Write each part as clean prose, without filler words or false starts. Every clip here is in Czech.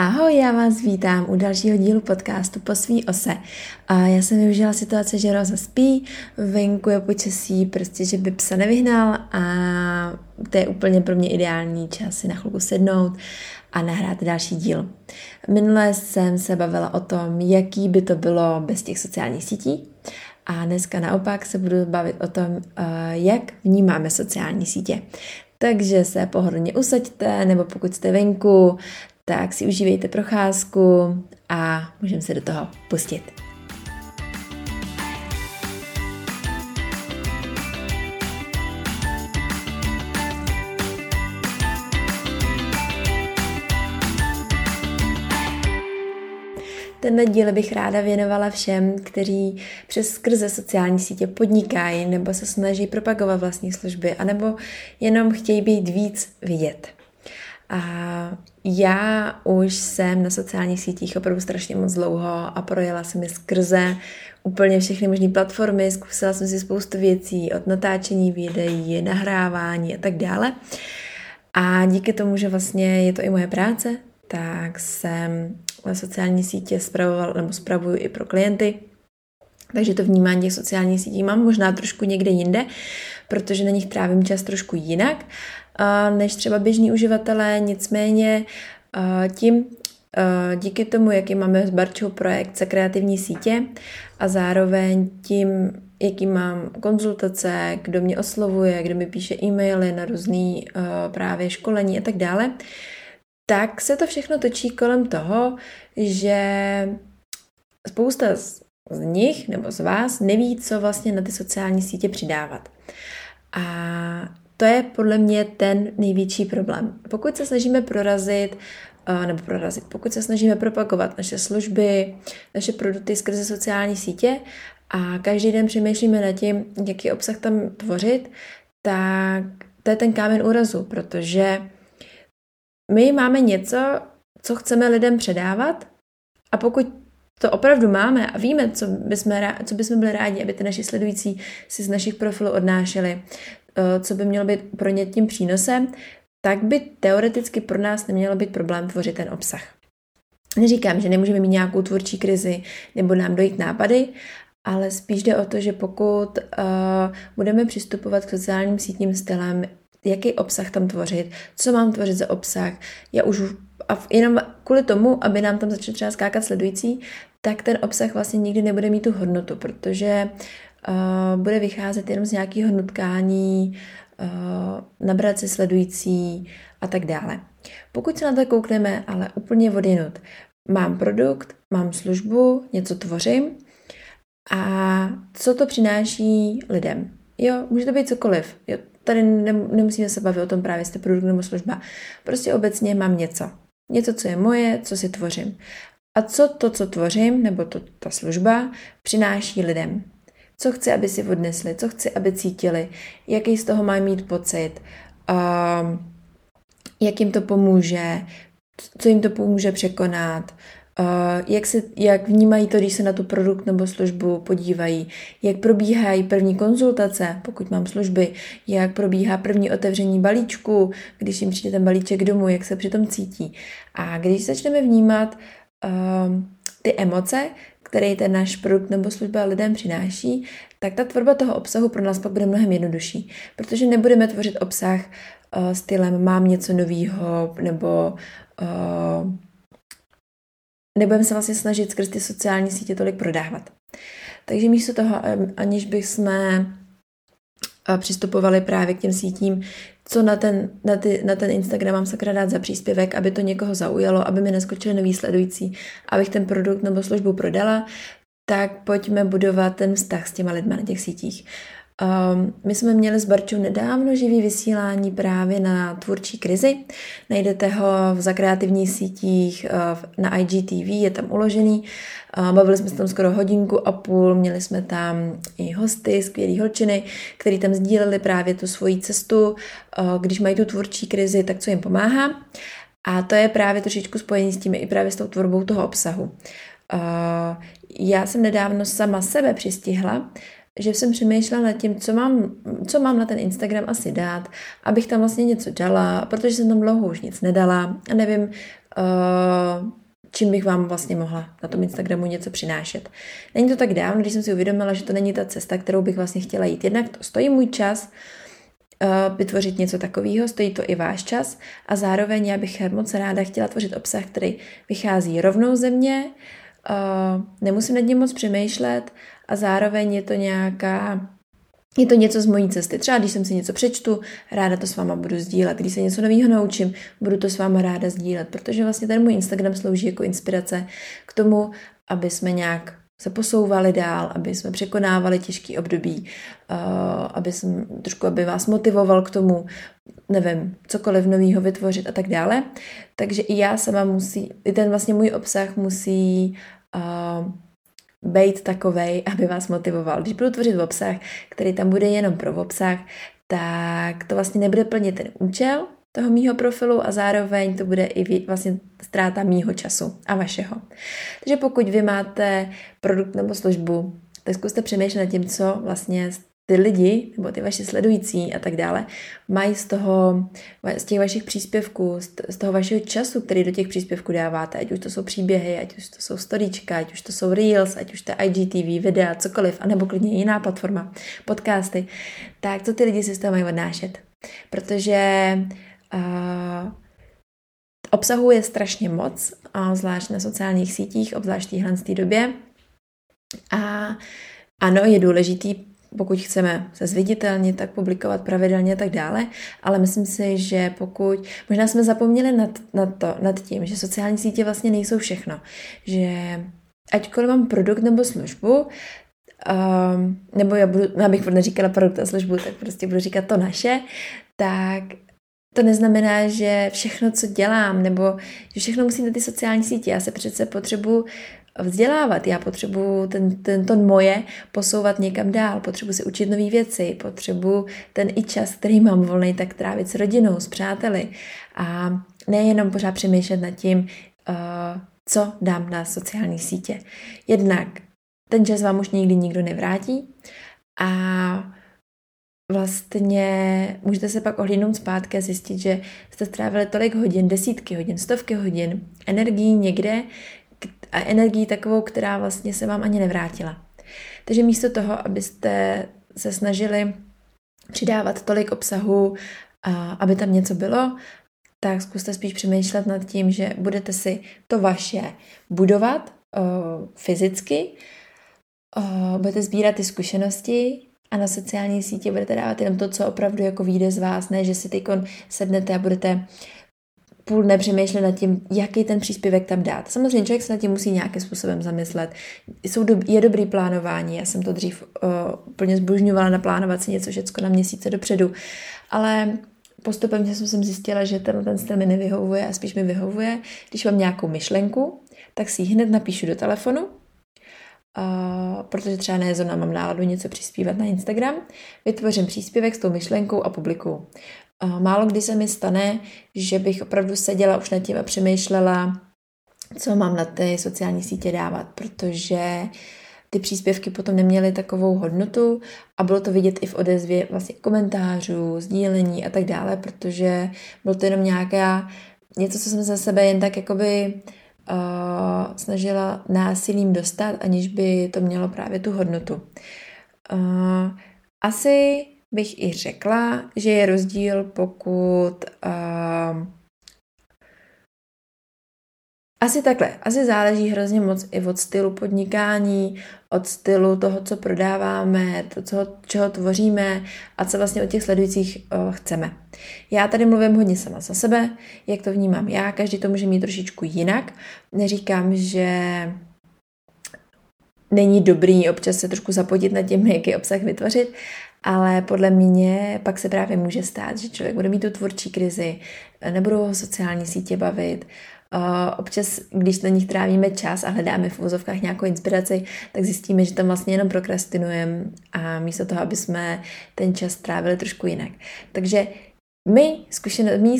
Ahoj, já vás vítám u dalšího dílu podcastu Po svý ose. A já jsem využila situace, že Roza spí, venku je počasí, prostě, že by psa nevyhnal a to je úplně pro mě ideální čas si na chvilku sednout a nahrát další díl. Minule jsem se bavila o tom, jaký by to bylo bez těch sociálních sítí a dneska naopak se budu bavit o tom, jak vnímáme sociální sítě. Takže se pohodlně usaďte, nebo pokud jste venku, tak si užívejte procházku a můžeme se do toho pustit. Tenhle díl bych ráda věnovala všem, kteří přes skrze sociální sítě podnikají nebo se snaží propagovat vlastní služby anebo jenom chtějí být víc vidět. A já už jsem na sociálních sítích opravdu strašně moc dlouho a projela jsem je skrze úplně všechny možné platformy, zkusila jsem si spoustu věcí od natáčení videí, nahrávání a tak dále. A díky tomu, že vlastně je to i moje práce, tak jsem sociální sítě spravuju i pro klienty. Takže to vnímání těch sociálních sítí mám možná trošku někde jinde, protože na nich trávím čas trošku jinak než třeba běžní uživatelé. Nicméně díky tomu, jaký máme s Barčou projekt za kreativní sítě a zároveň tím, jaký mám konzultace, kdo mě oslovuje, kdo mi píše e-maily na různý právě školení a tak dále, tak se to všechno točí kolem toho, že spousta z nich nebo z vás neví, co vlastně na ty sociální sítě přidávat. A to je podle mě ten největší problém. Pokud se snažíme pokud se snažíme propagovat naše služby, naše produkty skrze sociální sítě a každý den přemýšlíme nad tím, jaký obsah tam tvořit, tak to je ten kámen úrazu, protože my máme něco, co chceme lidem předávat a pokud to opravdu máme a víme, co bychom byli rádi, aby ty naši sledující si z našich profilů odnášeli, co by mělo být pro ně tím přínosem, tak by teoreticky pro nás nemělo být problém tvořit ten obsah. Neříkám, že nemůžeme mít nějakou tvůrčí krizi nebo nám dojít nápady, ale spíš jde o to, že pokud budeme přistupovat k sociálním sítím stylem, jaký obsah tam tvořit, co mám tvořit za obsah. Já už jenom kvůli tomu, aby nám tam začal třeba skákat sledující, tak ten obsah vlastně nikdy nebude mít tu hodnotu, protože bude vycházet jenom z nějakého nutkání, nabrat si sledující a tak dále. Pokud se na to koukneme, ale úplně odjinud. Mám produkt, mám službu, něco tvořím a co to přináší lidem? Jo, může to být cokoliv. Jo, tady nemusíme se bavit o tom právě, jestli produkt nebo služba. Prostě obecně mám něco. Něco, co je moje, co si tvořím. A co tvořím, nebo ta služba, přináší lidem. Co chci, aby si odnesli, co chci, aby cítili, jaký z toho mají mít pocit, jak jim to pomůže, co jim to pomůže překonat, jak vnímají to, když se na tu produkt nebo službu podívají, jak probíhají první konzultace, pokud mám služby, jak probíhá první otevření balíčku, když jim přijde ten balíček domů, jak se přitom cítí. A když začneme vnímat ty emoce, které ten náš produkt nebo služba lidem přináší, tak ta tvorba toho obsahu pro nás pak bude mnohem jednodušší, protože nebudeme tvořit obsah stylem mám něco novýho nebo nebudeme se vlastně snažit skrz ty sociální sítě tolik prodávat. Takže místo toho, aniž bychom přistupovali právě k těm sítím, co na ten Instagram mám sakra dát za příspěvek, aby to někoho zaujalo, aby mi naskočili noví sledující, abych ten produkt nebo službu prodala, tak pojďme budovat ten vztah s těma lidma na těch sítích. My jsme měli s Barčou nedávno živý vysílání právě na tvůrčí krizi. Najdete ho za kreativních sítích na IGTV, je tam uložený. Bavili jsme se tam skoro 1,5 hodiny, měli jsme tam i hosty, skvělý holčiny, který tam sdíleli právě tu svoji cestu, když mají tu tvůrčí krizi, tak co jim pomáhá. A to je právě trošičku spojený s tím i právě s tou tvorbou toho obsahu. Já jsem nedávno sama sebe přistihla, že jsem přemýšlela nad tím, co mám na ten Instagram asi dát, abych tam vlastně něco dala, protože jsem tam dlouho už nic nedala a nevím, čím bych vám vlastně mohla na tom Instagramu něco přinášet. Není to tak dávno, když jsem si uvědomila, že to není ta cesta, kterou bych vlastně chtěla jít. Jednak to stojí můj čas vytvořit něco takového, stojí to i váš čas a zároveň já bych moc ráda chtěla tvořit obsah, který vychází rovnou ze mě, nemusím nad ním moc přemýšlet a zároveň je to je to něco z mojí cesty. Třeba když jsem si něco přečtu, ráda to s váma budu sdílet. Když se něco nového naučím, budu to s váma ráda sdílet, protože vlastně ten můj Instagram slouží jako inspirace k tomu, aby jsme nějak se posouvali dál, aby jsme překonávali těžký období, aby vás motivoval k tomu, nevím, cokoliv nového vytvořit a tak dále. Takže i já sama i ten vlastně můj obsah musí být takovej, aby vás motivoval. Když budu tvořit obsah, který tam bude jenom pro obsah, tak to vlastně nebude plnit ten účel toho mýho profilu a zároveň to bude i vlastně ztráta mýho času a vašeho. Takže pokud vy máte produkt nebo službu, tak zkuste přemýšlet nad tím, co vlastně ty lidi nebo ty vaše sledující a tak dále mají z těch vašich příspěvků, z toho vašeho času, který do těch příspěvků dáváte, ať už to jsou příběhy, ať už to jsou storíčka, ať už to jsou reels, ať už to IGTV, videa, cokoliv, anebo klidně jiná platforma, podcasty, tak co ty lidi si z toho mají odnášet. Protože obsahu je strašně moc, zvlášť na sociálních sítích, obzvlášť v téhlenství době. A ano, je důležitý, pokud chceme se zviditelnit, tak publikovat pravidelně a tak dále, ale myslím si, že možná jsme zapomněli nad tím, že sociální sítě vlastně nejsou všechno. Že ačkoliv mám produkt nebo službu, nebo já bych neříkala produkt a službu, tak prostě budu říkat to naše, tak to neznamená, že všechno, co dělám, nebo že všechno musí na ty sociální sítě. Já se přece potřebuji vzdělávat, já potřebuji tento moje posouvat někam dál, potřebuji se učit nové věci, potřebuji ten i čas, který mám volný, tak trávit s rodinou, s přáteli a nejenom pořád přemýšlet nad tím, co dám na sociální sítě. Jednak ten čas vám už nikdy nikdo nevrátí a vlastně můžete se pak ohlídnout zpátky a zjistit, že jste strávili tolik hodin, desítky hodin, stovky hodin energií někde a energii takovou, která vlastně se vám ani nevrátila. Takže místo toho, abyste se snažili přidávat tolik obsahu, aby tam něco bylo, tak zkuste spíš přemýšlet nad tím, že budete si to vaše budovat fyzicky, budete sbírat ty zkušenosti a na sociální sítě budete dávat jenom to, co opravdu jako vyjde z vás, ne, že si teďkon sednete a budete půl nepřemýšlet nad tím, jaký ten příspěvek tam dát. Samozřejmě člověk se nad tím musí nějakým způsobem zamyslet. Je dobrý plánování, já jsem to dřív úplně zbožňovala naplánovat si něco všecko na měsíce dopředu, ale postupem jsem zjistila, že ten styl mi nevyhovuje a spíš mi vyhovuje, když mám nějakou myšlenku, tak si ji hned napíšu do telefonu, protože třeba ne zrovna mám náladu něco přispívat na Instagram, vytvořím příspěvek s tou myšlenkou a publikuju. Málo kdy se mi stane, že bych opravdu seděla už nad tím a přemýšlela, co mám na té sociální sítě dávat, protože ty příspěvky potom neměly takovou hodnotu a bylo to vidět i v odezvě vlastně komentářů, sdílení a tak dále, protože bylo to jenom něco, co jsem za sebe jen tak jakoby snažila násilím dostat, aniž by to mělo právě tu hodnotu. Asi bych i řekla, že je rozdíl, asi záleží hrozně moc i od stylu podnikání, od stylu toho, co prodáváme, čeho tvoříme a co vlastně od těch sledujících chceme. Já tady mluvím hodně sama za sebe, jak to vnímám já, každý to může mít trošičku jinak. Neříkám, že není dobrý občas se trošku zapotit nad tím, jaký obsah vytvořit, ale podle mě pak se právě může stát, že člověk bude mít tu tvůrčí krizi, nebudou ho sociální sítě bavit. Občas, když na nich trávíme čas a hledáme v úzovkách nějakou inspiraci, tak zjistíme, že tam vlastně jenom prokrastinujeme a místo toho, aby jsme ten čas trávili trošku jinak. Takže moje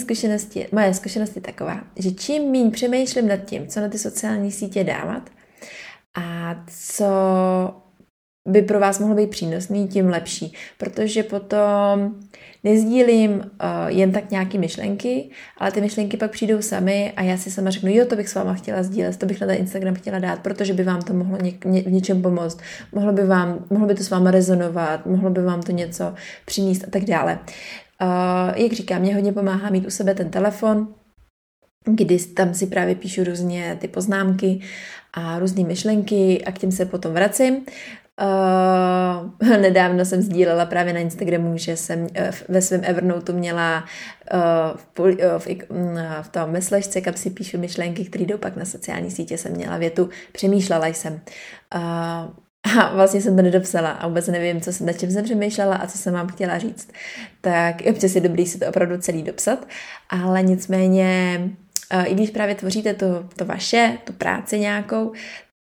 zkušenost je taková, že čím méně přemýšlím nad tím, co na ty sociální sítě dávat a co by pro vás mohlo být přínosný, tím lepší, protože potom nezdílím jen tak nějaký myšlenky, ale ty myšlenky pak přijdou sami a já si sama řeknu, jo, to bych s váma chtěla sdílet, to bych na ten Instagram chtěla dát, protože by vám to mohlo v něčem pomoct, mohlo by to s váma rezonovat, mohlo by vám to něco přinést a tak dále. Jak říkám, mě hodně pomáhá mít u sebe ten telefon, kdy tam si právě píšu různě ty poznámky a různé myšlenky a k těm se potom vracím. Nedávno jsem sdílela právě na Instagramu, že jsem ve svém Evernote měla v tom meslažce, kam si píšu myšlenky, které jdou pak na sociální sítě, jsem měla větu, přemýšlela jsem. A vlastně jsem to nedopsala a vůbec nevím, na čem jsem přemýšlela a co jsem vám chtěla říct. Tak občas je dobrý si to opravdu celý dopsat, ale nicméně, i když právě tvoříte to vaše, tu práci nějakou,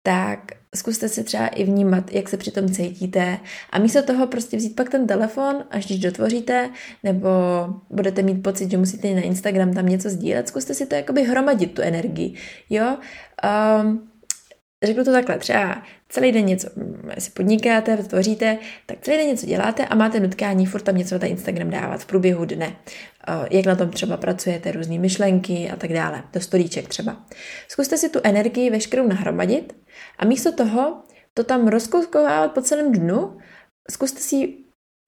tak zkuste si třeba i vnímat, jak se při tom cítíte a místo toho prostě vzít pak ten telefon, až když dotvoříte nebo budete mít pocit, že musíte na Instagram tam něco sdílet, zkuste si to jakoby hromadit, tu energii, jo. Řeknu to takhle, třeba celý den něco, jestli podnikáte, tvoříte, tak celý den něco děláte a máte nutkání furt tam něco na Instagram dávat v průběhu dne. Jak na tom třeba pracujete, různé myšlenky a tak dále, do storíček třeba. Zkuste si tu energii veškerou nahromadit a místo toho to tam rozkouskovávat po celém dnu,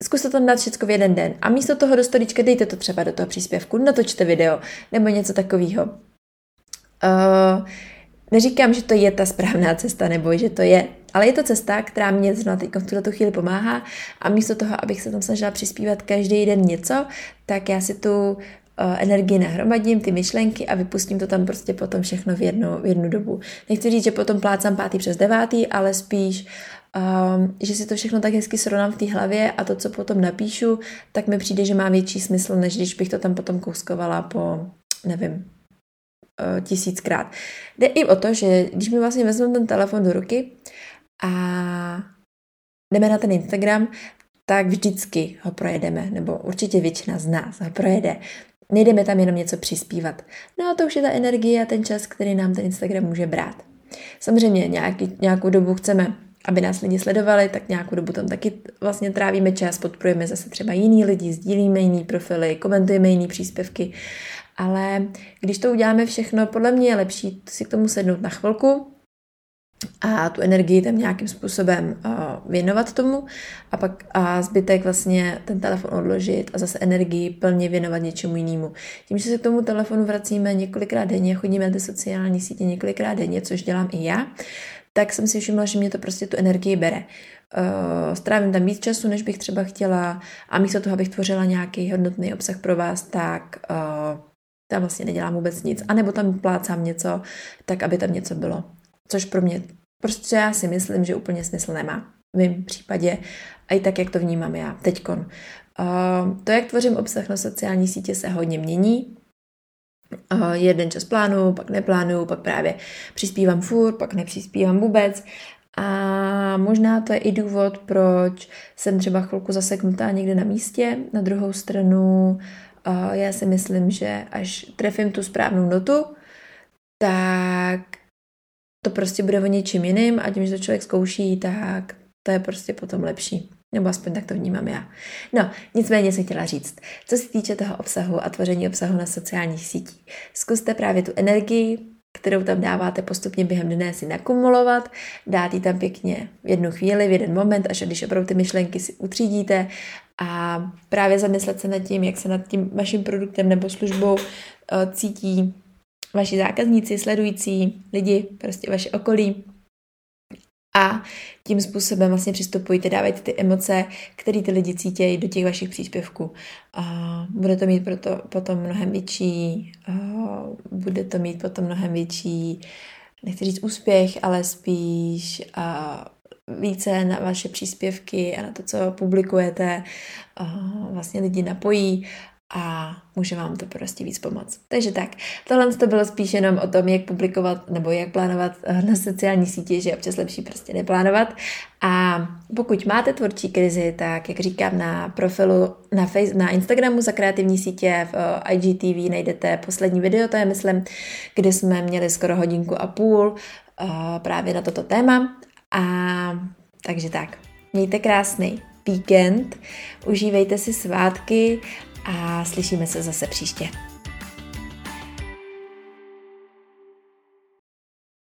zkuste to dát všechno v jeden den a místo toho do storíčka dejte to třeba do toho příspěvku, natočte video nebo něco takového. Neříkám, že to je ta správná cesta, nebo že to je, ale je to cesta, která mě zrovna teď v tuto chvíli pomáhá a místo toho, abych se tam snažila přispívat každý den něco, tak já si tu energii nahromadím, ty myšlenky a vypustím to tam prostě potom všechno v jednu dobu. Nechci říct, že potom plácám 5. přes 9., ale spíš, že si to všechno tak hezky srovnám v té hlavě a to, co potom napíšu, tak mi přijde, že má větší smysl, než když bych to tam potom kouskovala po, nevím, 1000krát. Jde i o to, že když mi vlastně vezmeme ten telefon do ruky a jdeme na ten Instagram, tak vždycky ho projedeme, nebo určitě většina z nás ho projede. Nejdeme tam jenom něco přispívat. No a to už je ta energie a ten čas, který nám ten Instagram může brát. Samozřejmě nějakou dobu chceme, aby nás lidi sledovali, tak nějakou dobu tam taky vlastně trávíme čas, podporujeme zase třeba jiný lidi, sdílíme jiný profily, komentujeme jiný příspěvky. Ale když to uděláme všechno, podle mě je lepší si k tomu sednout na chvilku a tu energii tam nějakým způsobem věnovat tomu a pak zbytek vlastně ten telefon odložit a zase energii plně věnovat něčemu jinému. Tím, že se k tomu telefonu vracíme několikrát denně, chodíme na ty sociální sítě několikrát denně, což dělám i já, tak jsem si všimla, že mě to prostě tu energii bere. Strávím tam víc času, než bych třeba chtěla a místo toho, abych tvořila nějaký hodnotný obsah pro vás, tak tam vlastně nedělám vůbec nic. A nebo tam plácám něco, tak aby tam něco bylo. Což pro mě, prostě já si myslím, že úplně smysl nemá. V mém případě a i tak, jak to vnímám já teďkon. To, jak tvořím obsah na sociální sítě, se hodně mění. Jeden čas plánuju, pak neplánuju, pak právě přispívám furt, pak nepřispívám vůbec. A možná to je i důvod, proč jsem třeba chvilku zaseknutá někde na místě. Na druhou stranu já si myslím, že až trefím tu správnou notu, tak to prostě bude o něčím jiným a tím, že to člověk zkouší, tak to je prostě potom lepší. Nebo aspoň tak to vnímám já. No, nicméně jsem chtěla říct, co se týče toho obsahu a tvoření obsahu na sociálních sítích. Zkuste právě tu energii, kterou tam dáváte postupně během dne, si nakumulovat, dát ji tam pěkně v jednu chvíli, v jeden moment, až když opravdu ty myšlenky si utřídíte a právě zamyslet se nad tím, jak se nad tím vaším produktem nebo službou cítí vaši zákazníci, sledující lidi, prostě vaše okolí. A tím způsobem vlastně přistupujte, dávajte ty emoce, které ty lidi cítějí do těch vašich příspěvků. Bude to mít proto potom mnohem větší, nechci říct úspěch, ale spíš více na vaše příspěvky a na to, co publikujete, vlastně lidi napojí a může vám to prostě víc pomoct. Takže tak, tohle to bylo spíš jenom o tom, jak publikovat nebo jak plánovat na sociální sítě, že je občas lepší prostě neplánovat. A pokud máte tvůrčí krizi, tak jak říkám, na profilu na Instagramu za kreativní sítě v IGTV najdete poslední video, to je myslím, kde jsme měli skoro 1,5 hodiny právě na toto téma. A takže tak. Mějte krásný víkend, užívejte si svátky a slyšíme se zase příště.